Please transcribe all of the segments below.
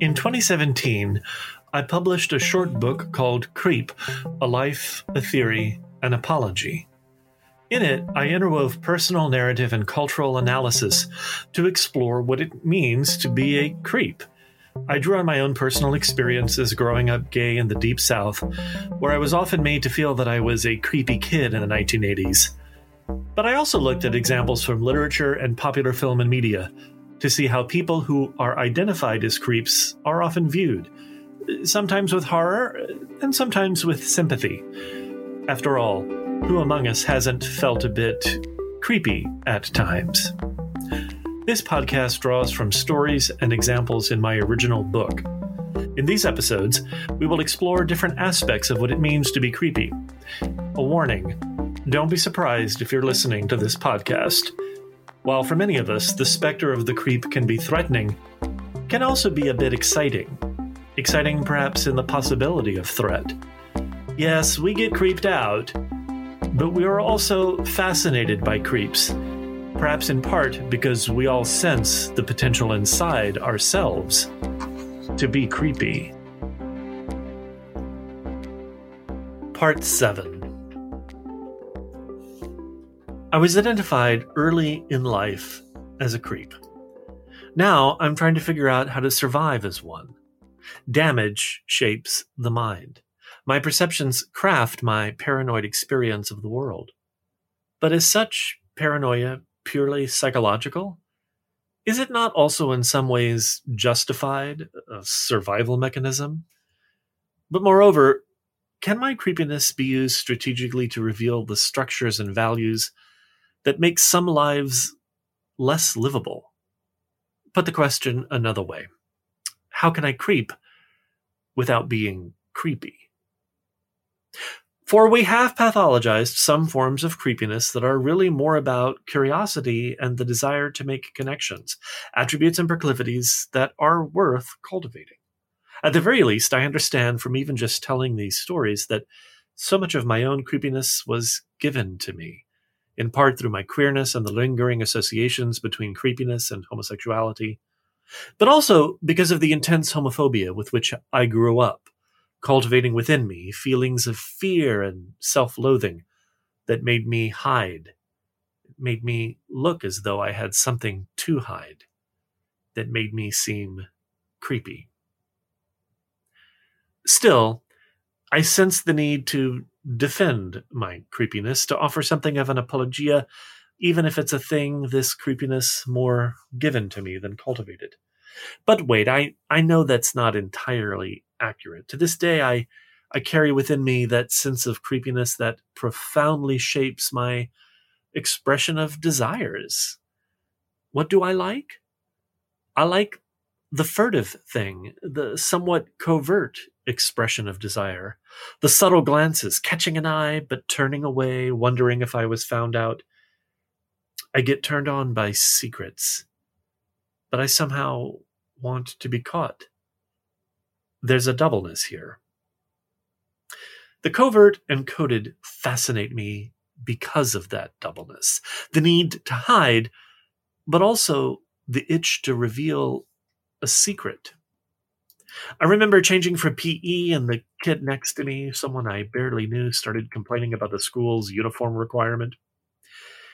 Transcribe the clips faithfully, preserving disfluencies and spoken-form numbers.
In twenty seventeen, I published a short book called Creep: A Life, A Theory, An Apology. In it, I interwove personal narrative and cultural analysis to explore what it means to be a creep. I drew on my own personal experiences growing up gay in the Deep South, where I was often made to feel that I was a creepy kid in the nineteen eighties. But I also looked at examples from literature and popular film and media to see how people who are identified as creeps are often viewed, sometimes with horror and sometimes with sympathy. After all, who among us hasn't felt a bit creepy at times? This podcast draws from stories and examples in my original book. In these episodes, we will explore different aspects of what it means to be creepy. A warning, don't be surprised if you're listening to this podcast. While for many of us, the specter of the creep can be threatening, it can also be a bit exciting. Exciting perhaps in the possibility of threat. Yes, we get creeped out, but we are also fascinated by creeps, perhaps in part because we all sense the potential inside ourselves to be creepy. Part seven. I was identified early in life as a creep. Now I'm trying to figure out how to survive as one. Damage shapes the mind. My perceptions craft my paranoid experience of the world. But is such paranoia purely psychological? Is it not also in some ways justified, a survival mechanism? But moreover, can my creepiness be used strategically to reveal the structures and values that make some lives less livable? Put the question another way. How can I creep without being creepy? For we have pathologized some forms of creepiness that are really more about curiosity and the desire to make connections, attributes and proclivities that are worth cultivating. At the very least, I understand from even just telling these stories that so much of my own creepiness was given to me, in part through my queerness and the lingering associations between creepiness and homosexuality, but also because of the intense homophobia with which I grew up, cultivating within me feelings of fear and self-loathing that made me hide, made me look as though I had something to hide, that made me seem creepy. Still, I sense the need to defend my creepiness, to offer something of an apologia, even if it's a thing, this creepiness more given to me than cultivated. But wait, I, I know that's not entirely accurate. To this day, I, I carry within me that sense of creepiness that profoundly shapes my expression of desires. What do I like? I like the furtive thing, the somewhat covert expression of desire, the subtle glances, catching an eye but turning away, wondering if I was found out. I get turned on by secrets, but I somehow want to be caught. There's a doubleness here. The covert and coded fascinate me because of that doubleness. The need to hide, but also the itch to reveal a secret. I remember changing for P E and the kid next to me, someone I barely knew, started complaining about the school's uniform requirement.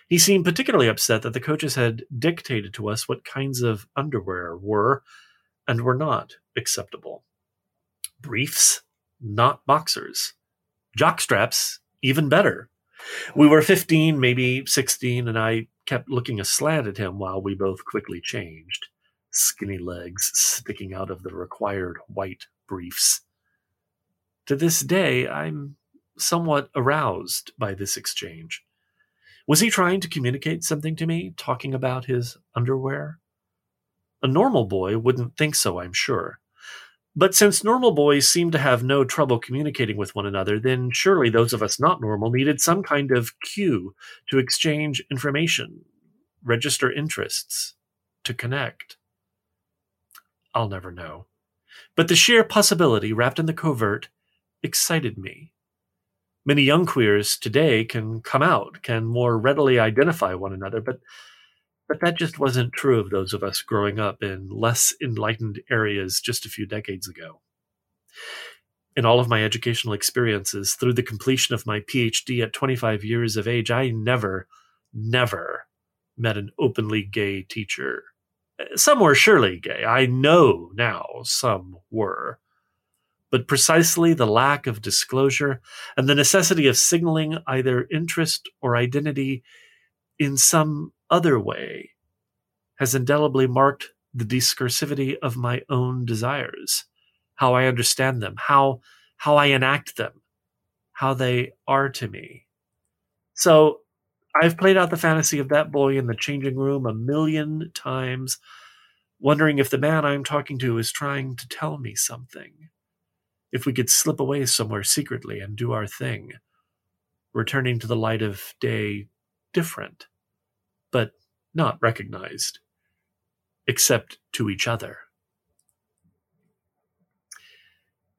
He seemed particularly upset that the coaches had dictated to us what kinds of underwear were and were not acceptable. Briefs, not boxers. Jockstraps, even better. We were fifteen, maybe sixteen, and I kept looking aslant at him while we both quickly changed, skinny legs sticking out of the required white briefs. To this day, I'm somewhat aroused by this exchange. Was he trying to communicate something to me, talking about his underwear? A normal boy wouldn't think so, I'm sure. But since normal boys seem to have no trouble communicating with one another, then surely those of us not normal needed some kind of cue to exchange information, register interests, to connect. I'll never know. But the sheer possibility wrapped in the covert excited me. Many young queers today can come out, can more readily identify one another, but But that just wasn't true of those of us growing up in less enlightened areas just a few decades ago. In all of my educational experiences, through the completion of my PhD at twenty-five years of age, I never, never met an openly gay teacher. Some were surely gay. I know now some were. But precisely the lack of disclosure and the necessity of signaling either interest or identity in some other way has indelibly marked the discursivity of my own desires, how I understand them, how how I enact them, how they are to me. So I've played out the fantasy of that boy in the changing room a million times, wondering if the man I'm talking to is trying to tell me something. If we could slip away somewhere secretly and do our thing, returning to the light of day different, but not recognized, except to each other.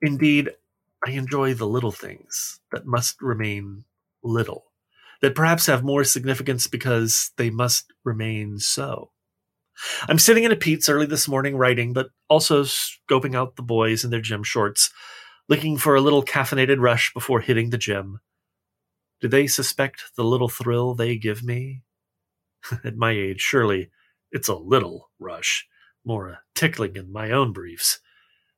Indeed, I enjoy the little things that must remain little, that perhaps have more significance because they must remain so. I'm sitting in a Pete's early this morning writing, but also scoping out the boys in their gym shorts, looking for a little caffeinated rush before hitting the gym. Do they suspect the little thrill they give me? At my age, surely it's a little rush, more a tickling in my own briefs.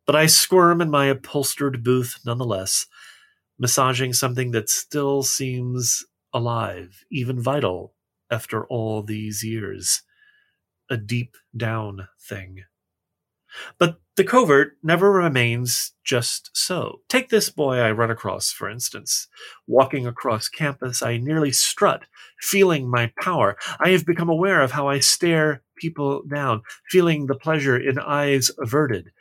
But I squirm in my upholstered booth nonetheless, massaging something that still seems alive, even vital, after all these years. A deep down thing. But the covert never remains just so. Take this boy I run across, for instance. Walking across campus, I nearly strut, feeling my power. I have become aware of how I stare people down, feeling the pleasure in eyes averted.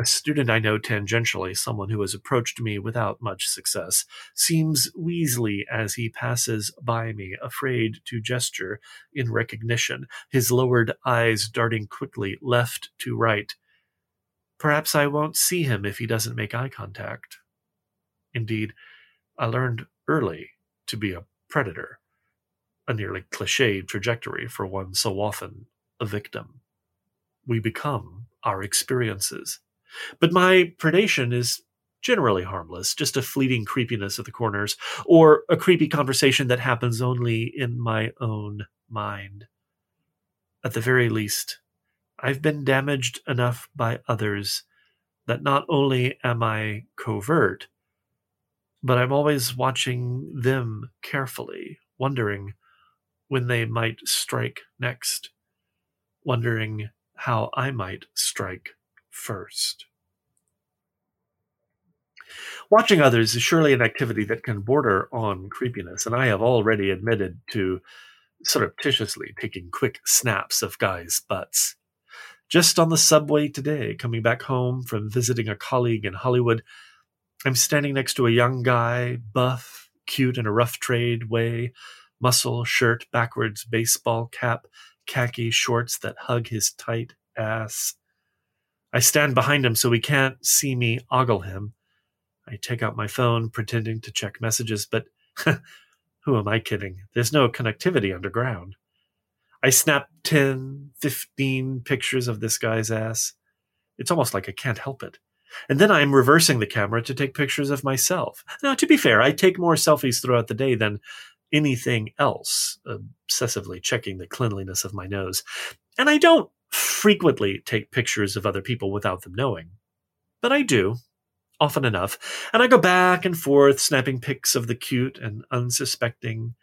A student I know tangentially, someone who has approached me without much success, seems weaselly as he passes by me, afraid to gesture in recognition, his lowered eyes darting quickly left to right. Perhaps I won't see him if he doesn't make eye contact. Indeed, I learned early to be a predator, a nearly cliched trajectory for one so often a victim. We become our experiences. But my predation is generally harmless, just a fleeting creepiness at the corners, or a creepy conversation that happens only in my own mind. At the very least, I've been damaged enough by others that not only am I covert, but I'm always watching them carefully, wondering when they might strike next, wondering how I might strike first. Watching others is surely an activity that can border on creepiness, and I have already admitted to surreptitiously taking quick snaps of guys' butts. Just on the subway today, coming back home from visiting a colleague in Hollywood, I'm standing next to a young guy, buff, cute in a rough trade way, muscle, shirt, backwards, baseball cap, khaki shorts that hug his tight ass. I stand behind him so he can't see me ogle him. I take out my phone, pretending to check messages, but who am I kidding? There's no connectivity underground. I snap ten, fifteen pictures of this guy's ass. It's almost like I can't help it. And then I'm reversing the camera to take pictures of myself. Now, to be fair, I take more selfies throughout the day than anything else, obsessively checking the cleanliness of my nose. And I don't frequently take pictures of other people without them knowing. But I do, often enough, and I go back and forth snapping pics of the cute and unsuspecting,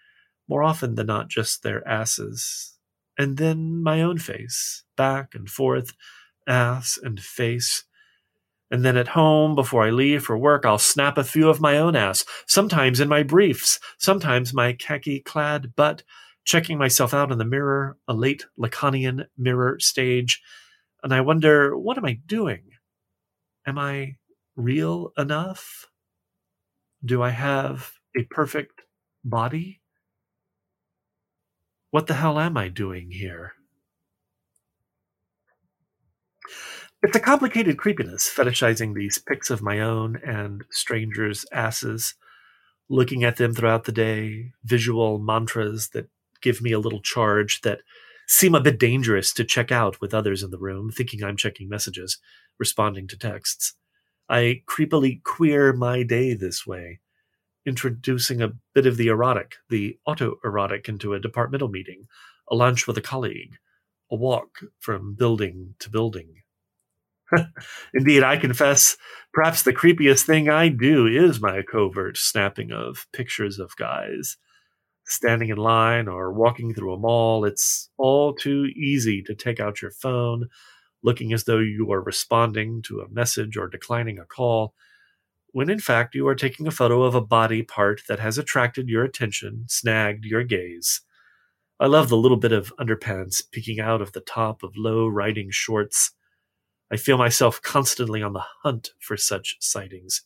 more often than not just their asses, and then my own face, back and forth, ass and face. And then at home, before I leave for work, I'll snap a few of my own ass, sometimes in my briefs, sometimes my khaki-clad butt, checking myself out in the mirror, a late Lacanian mirror stage, and I wonder, what am I doing? Am I real enough? Do I have a perfect body? What the hell am I doing here? It's a complicated creepiness, fetishizing these pics of my own and strangers' asses, looking at them throughout the day, visual mantras that give me a little charge that seem a bit dangerous to check out with others in the room, thinking I'm checking messages, responding to texts. I creepily queer my day this way, introducing a bit of the erotic, the autoerotic into a departmental meeting, a lunch with a colleague, a walk from building to building. Indeed, I confess, perhaps the creepiest thing I do is my covert snapping of pictures of guys. Standing in line or walking through a mall, it's all too easy to take out your phone, looking as though you are responding to a message or declining a call, when in fact you are taking a photo of a body part that has attracted your attention, snagged your gaze. I love the little bit of underpants peeking out of the top of low riding shorts. I feel myself constantly on the hunt for such sightings.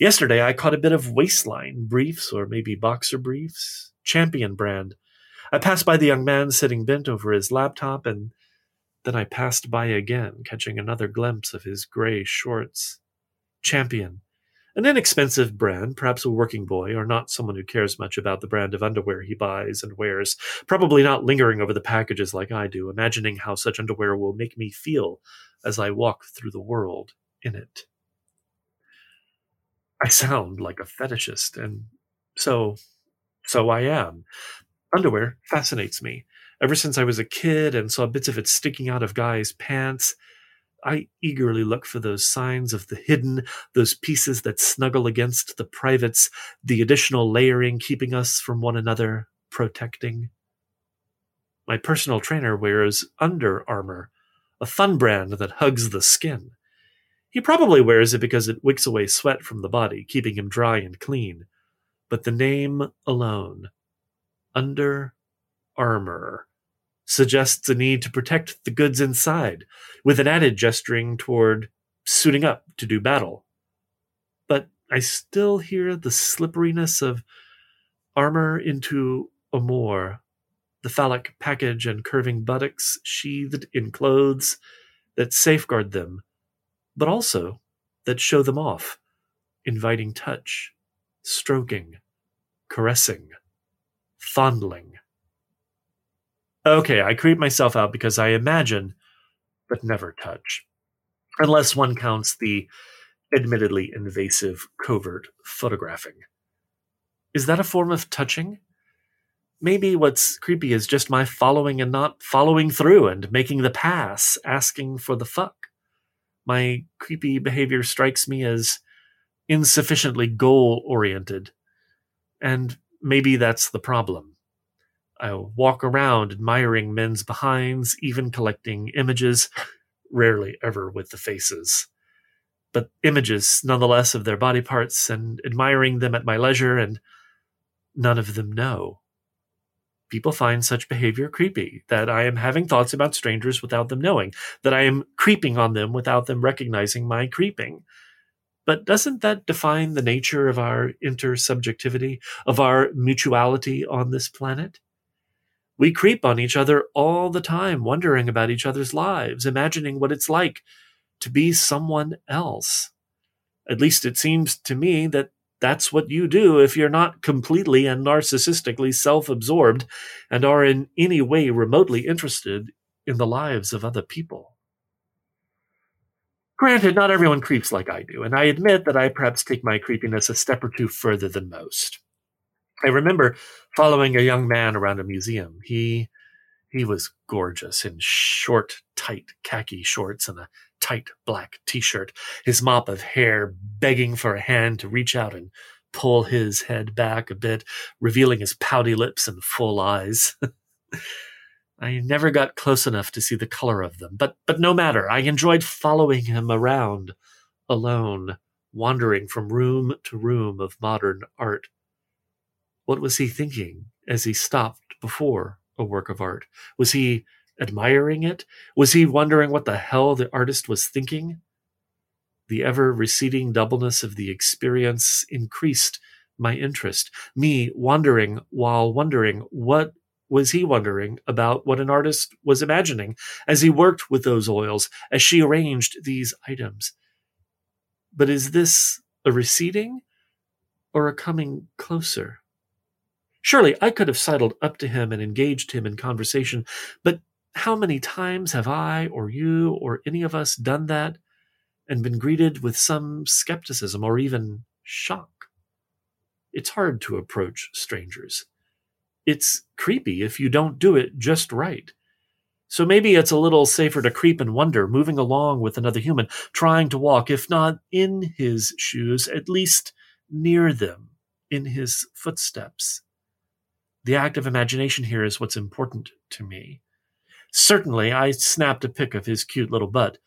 Yesterday, I caught a bit of waistline briefs, or maybe boxer briefs, Champion brand. I passed by the young man sitting bent over his laptop, and then I passed by again, catching another glimpse of his gray shorts. Champion. An inexpensive brand, perhaps a working boy, or not someone who cares much about the brand of underwear he buys and wears, probably not lingering over the packages like I do, imagining how such underwear will make me feel as I walk through the world in it. I sound like a fetishist, and so, so I am. Underwear fascinates me. Ever since I was a kid and saw bits of it sticking out of guys' pants, I eagerly look for those signs of the hidden, those pieces that snuggle against the privates, the additional layering keeping us from one another, protecting. My personal trainer wears Under Armour, a fun brand that hugs the skin. He probably wears it because it wicks away sweat from the body, keeping him dry and clean. But the name alone, Under Armour, suggests a need to protect the goods inside, with an added gesturing toward suiting up to do battle. But I still hear the slipperiness of armor into amour, the phallic package and curving buttocks sheathed in clothes that safeguard them, but also that show them off, inviting touch, stroking, caressing, fondling. Okay, I creep myself out because I imagine, but never touch. Unless one counts the admittedly invasive covert photographing. Is that a form of touching? Maybe what's creepy is just my following and not following through and making the pass, asking for the fuck. My creepy behavior strikes me as insufficiently goal-oriented. And maybe that's the problem. I'll walk around admiring men's behinds, even collecting images, rarely ever with the faces. But images, nonetheless, of their body parts and admiring them at my leisure, and none of them know. People find such behavior creepy, that I am having thoughts about strangers without them knowing, that I am creeping on them without them recognizing my creeping. But doesn't that define the nature of our intersubjectivity, of our mutuality on this planet? We creep on each other all the time, wondering about each other's lives, imagining what it's like to be someone else. At least it seems to me that that's what you do if you're not completely and narcissistically self-absorbed and are in any way remotely interested in the lives of other people. Granted, not everyone creeps like I do, and I admit that I perhaps take my creepiness a step or two further than most. I remember following a young man around a museum. He he was gorgeous in short, tight khaki shorts and a tight black t-shirt, his mop of hair begging for a hand to reach out and pull his head back a bit, revealing his pouty lips and full eyes. I never got close enough to see the color of them, but but no matter. I enjoyed following him around, alone, wandering from room to room of modern art. What was he thinking as he stopped before a work of art? Was he admiring it? Was he wondering what the hell the artist was thinking? The ever-receding doubleness of the experience increased my interest. Me wondering while wondering what was he wondering about what an artist was imagining as he worked with those oils, as she arranged these items. But is this a receding or a coming closer? Surely I could have sidled up to him and engaged him in conversation, but How many times have I or you or any of us done that and been greeted with some skepticism or even shock? It's hard to approach strangers. It's creepy if you don't do it just right. So maybe it's a little safer to creep and wonder, moving along with another human, trying to walk, if not in his shoes, at least near them, in his footsteps. The act of imagination here is what's important to me. Certainly, I snapped a pic of his cute little butt,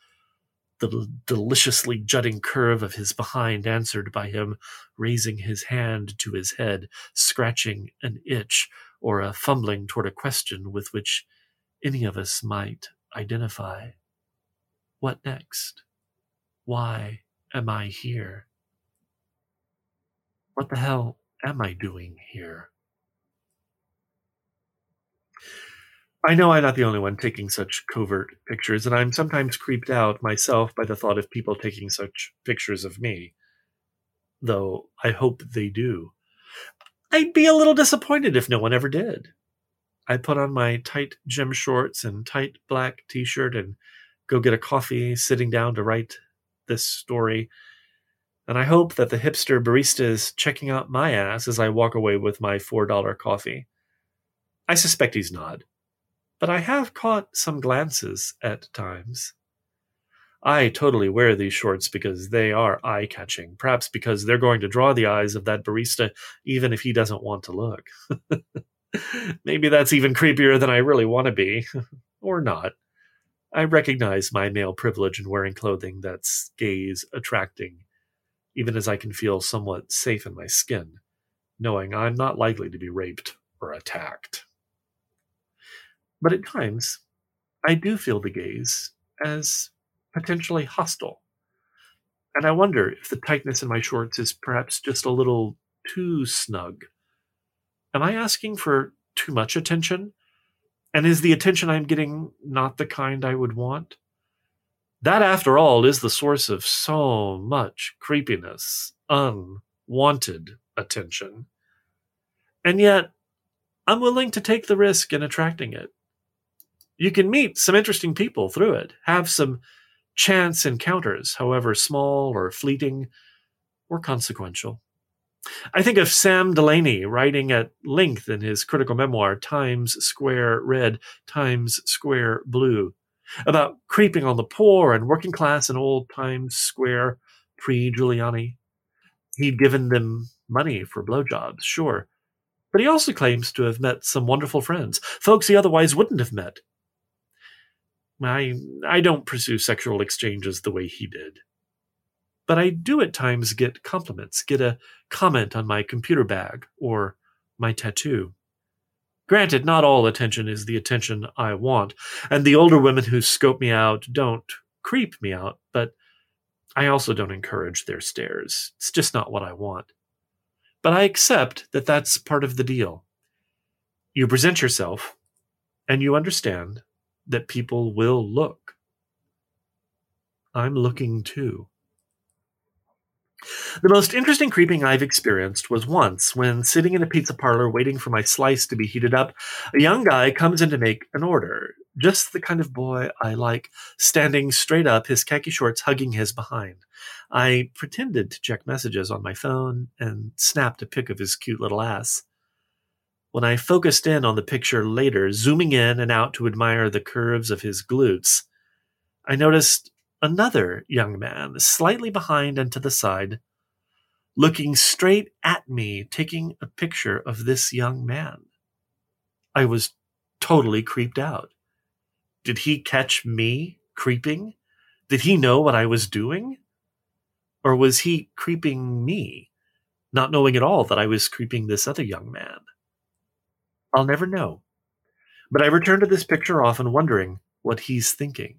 the deliciously jutting curve of his behind answered by him raising his hand to his head, scratching an itch, or a fumbling toward a question with which any of us might identify. What next? Why am I here? What the hell am I doing here? I know I'm not the only one taking such covert pictures, and I'm sometimes creeped out myself by the thought of people taking such pictures of me, though I hope they do. I'd be a little disappointed if no one ever did. I put on my tight gym shorts and tight black t-shirt and go get a coffee, sitting down to write this story. And I hope that the hipster barista is checking out my ass as I walk away with my four dollars coffee. I suspect he's not, but I have caught some glances at times. I totally wear these shorts because they are eye-catching, perhaps because they're going to draw the eyes of that barista even if he doesn't want to look. Maybe that's even creepier than I really want to be. Or not. I recognize my male privilege in wearing clothing that's gaze attracting, even as I can feel somewhat safe in my skin, knowing I'm not likely to be raped or attacked. But at times, I do feel the gaze as potentially hostile. And I wonder if the tightness in my shorts is perhaps just a little too snug. Am I asking for too much attention? And is the attention I'm getting not the kind I would want? That, after all, is the source of so much creepiness, unwanted attention. And yet, I'm willing to take the risk in attracting it. You can meet some interesting people through it, have some chance encounters, however small or fleeting or consequential. I think of Sam Delaney writing at length in his critical memoir, Times Square Red, Times Square Blue, about creeping on the poor and working class in old Times Square pre-Giuliani. He'd given them money for blowjobs, sure, but he also claims to have met some wonderful friends, folks he otherwise wouldn't have met. I, I don't pursue sexual exchanges the way he did. But I do at times get compliments, get a comment on my computer bag or my tattoo. Granted, not all attention is the attention I want, and the older women who scope me out don't creep me out, but I also don't encourage their stares. It's just not what I want. But I accept that that's part of the deal. You present yourself, and you understand that people will look. I'm looking too. The most interesting creeping I've experienced was once when, sitting in a pizza parlor waiting for my slice to be heated up, a young guy comes in to make an order. Just the kind of boy I like, standing straight up, his khaki shorts hugging his behind. I pretended to check messages on my phone and snapped a pic of his cute little ass. When I focused in on the picture later, zooming in and out to admire the curves of his glutes, I noticed another young man, slightly behind and to the side, looking straight at me, taking a picture of this young man. I was totally creeped out. Did he catch me creeping? Did he know what I was doing? Or was he creeping me, not knowing at all that I was creeping this other young man? I'll never know. But I return to this picture often, wondering what he's thinking.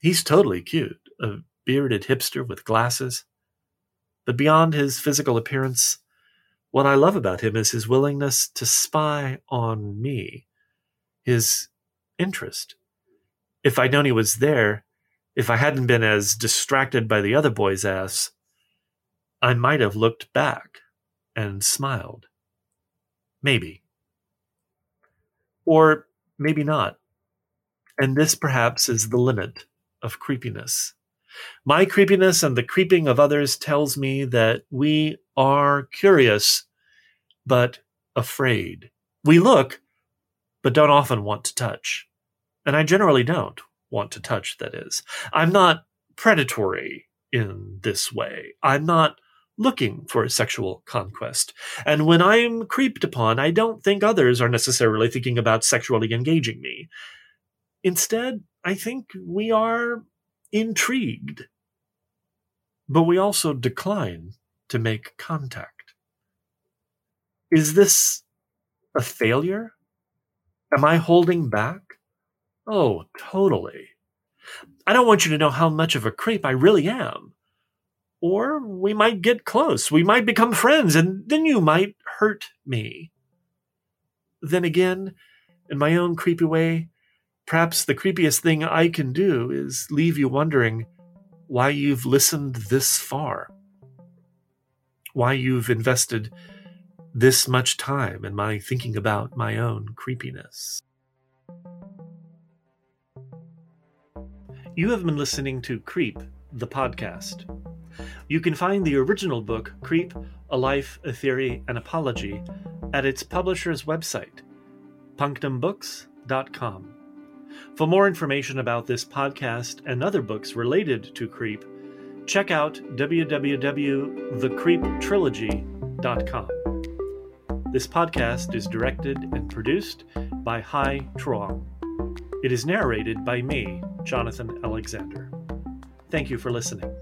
He's totally cute, a bearded hipster with glasses. But beyond his physical appearance, what I love about him is his willingness to spy on me, his interest. If I'd known he was there, if I hadn't been as distracted by the other boy's ass, I might have looked back and smiled. Maybe. Or maybe not. And this perhaps is the limit of creepiness. My creepiness and the creeping of others tells me that we are curious, but afraid. We look, but don't often want to touch. And I generally don't want to touch, that is. I'm not predatory in this way. I'm not looking for a sexual conquest. And when I'm creeped upon, I don't think others are necessarily thinking about sexually engaging me. Instead, I think we are intrigued. But we also decline to make contact. Is this a failure? Am I holding back? Oh, totally. I don't want you to know how much of a creep I really am. Or we might get close. We might become friends, and then you might hurt me. Then again, in my own creepy way, perhaps the creepiest thing I can do is leave you wondering why you've listened this far, why you've invested this much time in my thinking about my own creepiness. You have been listening to Creep, the podcast. You can find the original book, Creep: A Life, A Theory, An Apology, at its publisher's website, punctum books dot com. For more information about this podcast and other books related to Creep, check out w w w dot the creep trilogy dot com. This podcast is directed and produced by Hai Truong. It is narrated by me, Jonathan Alexander. Thank you for listening.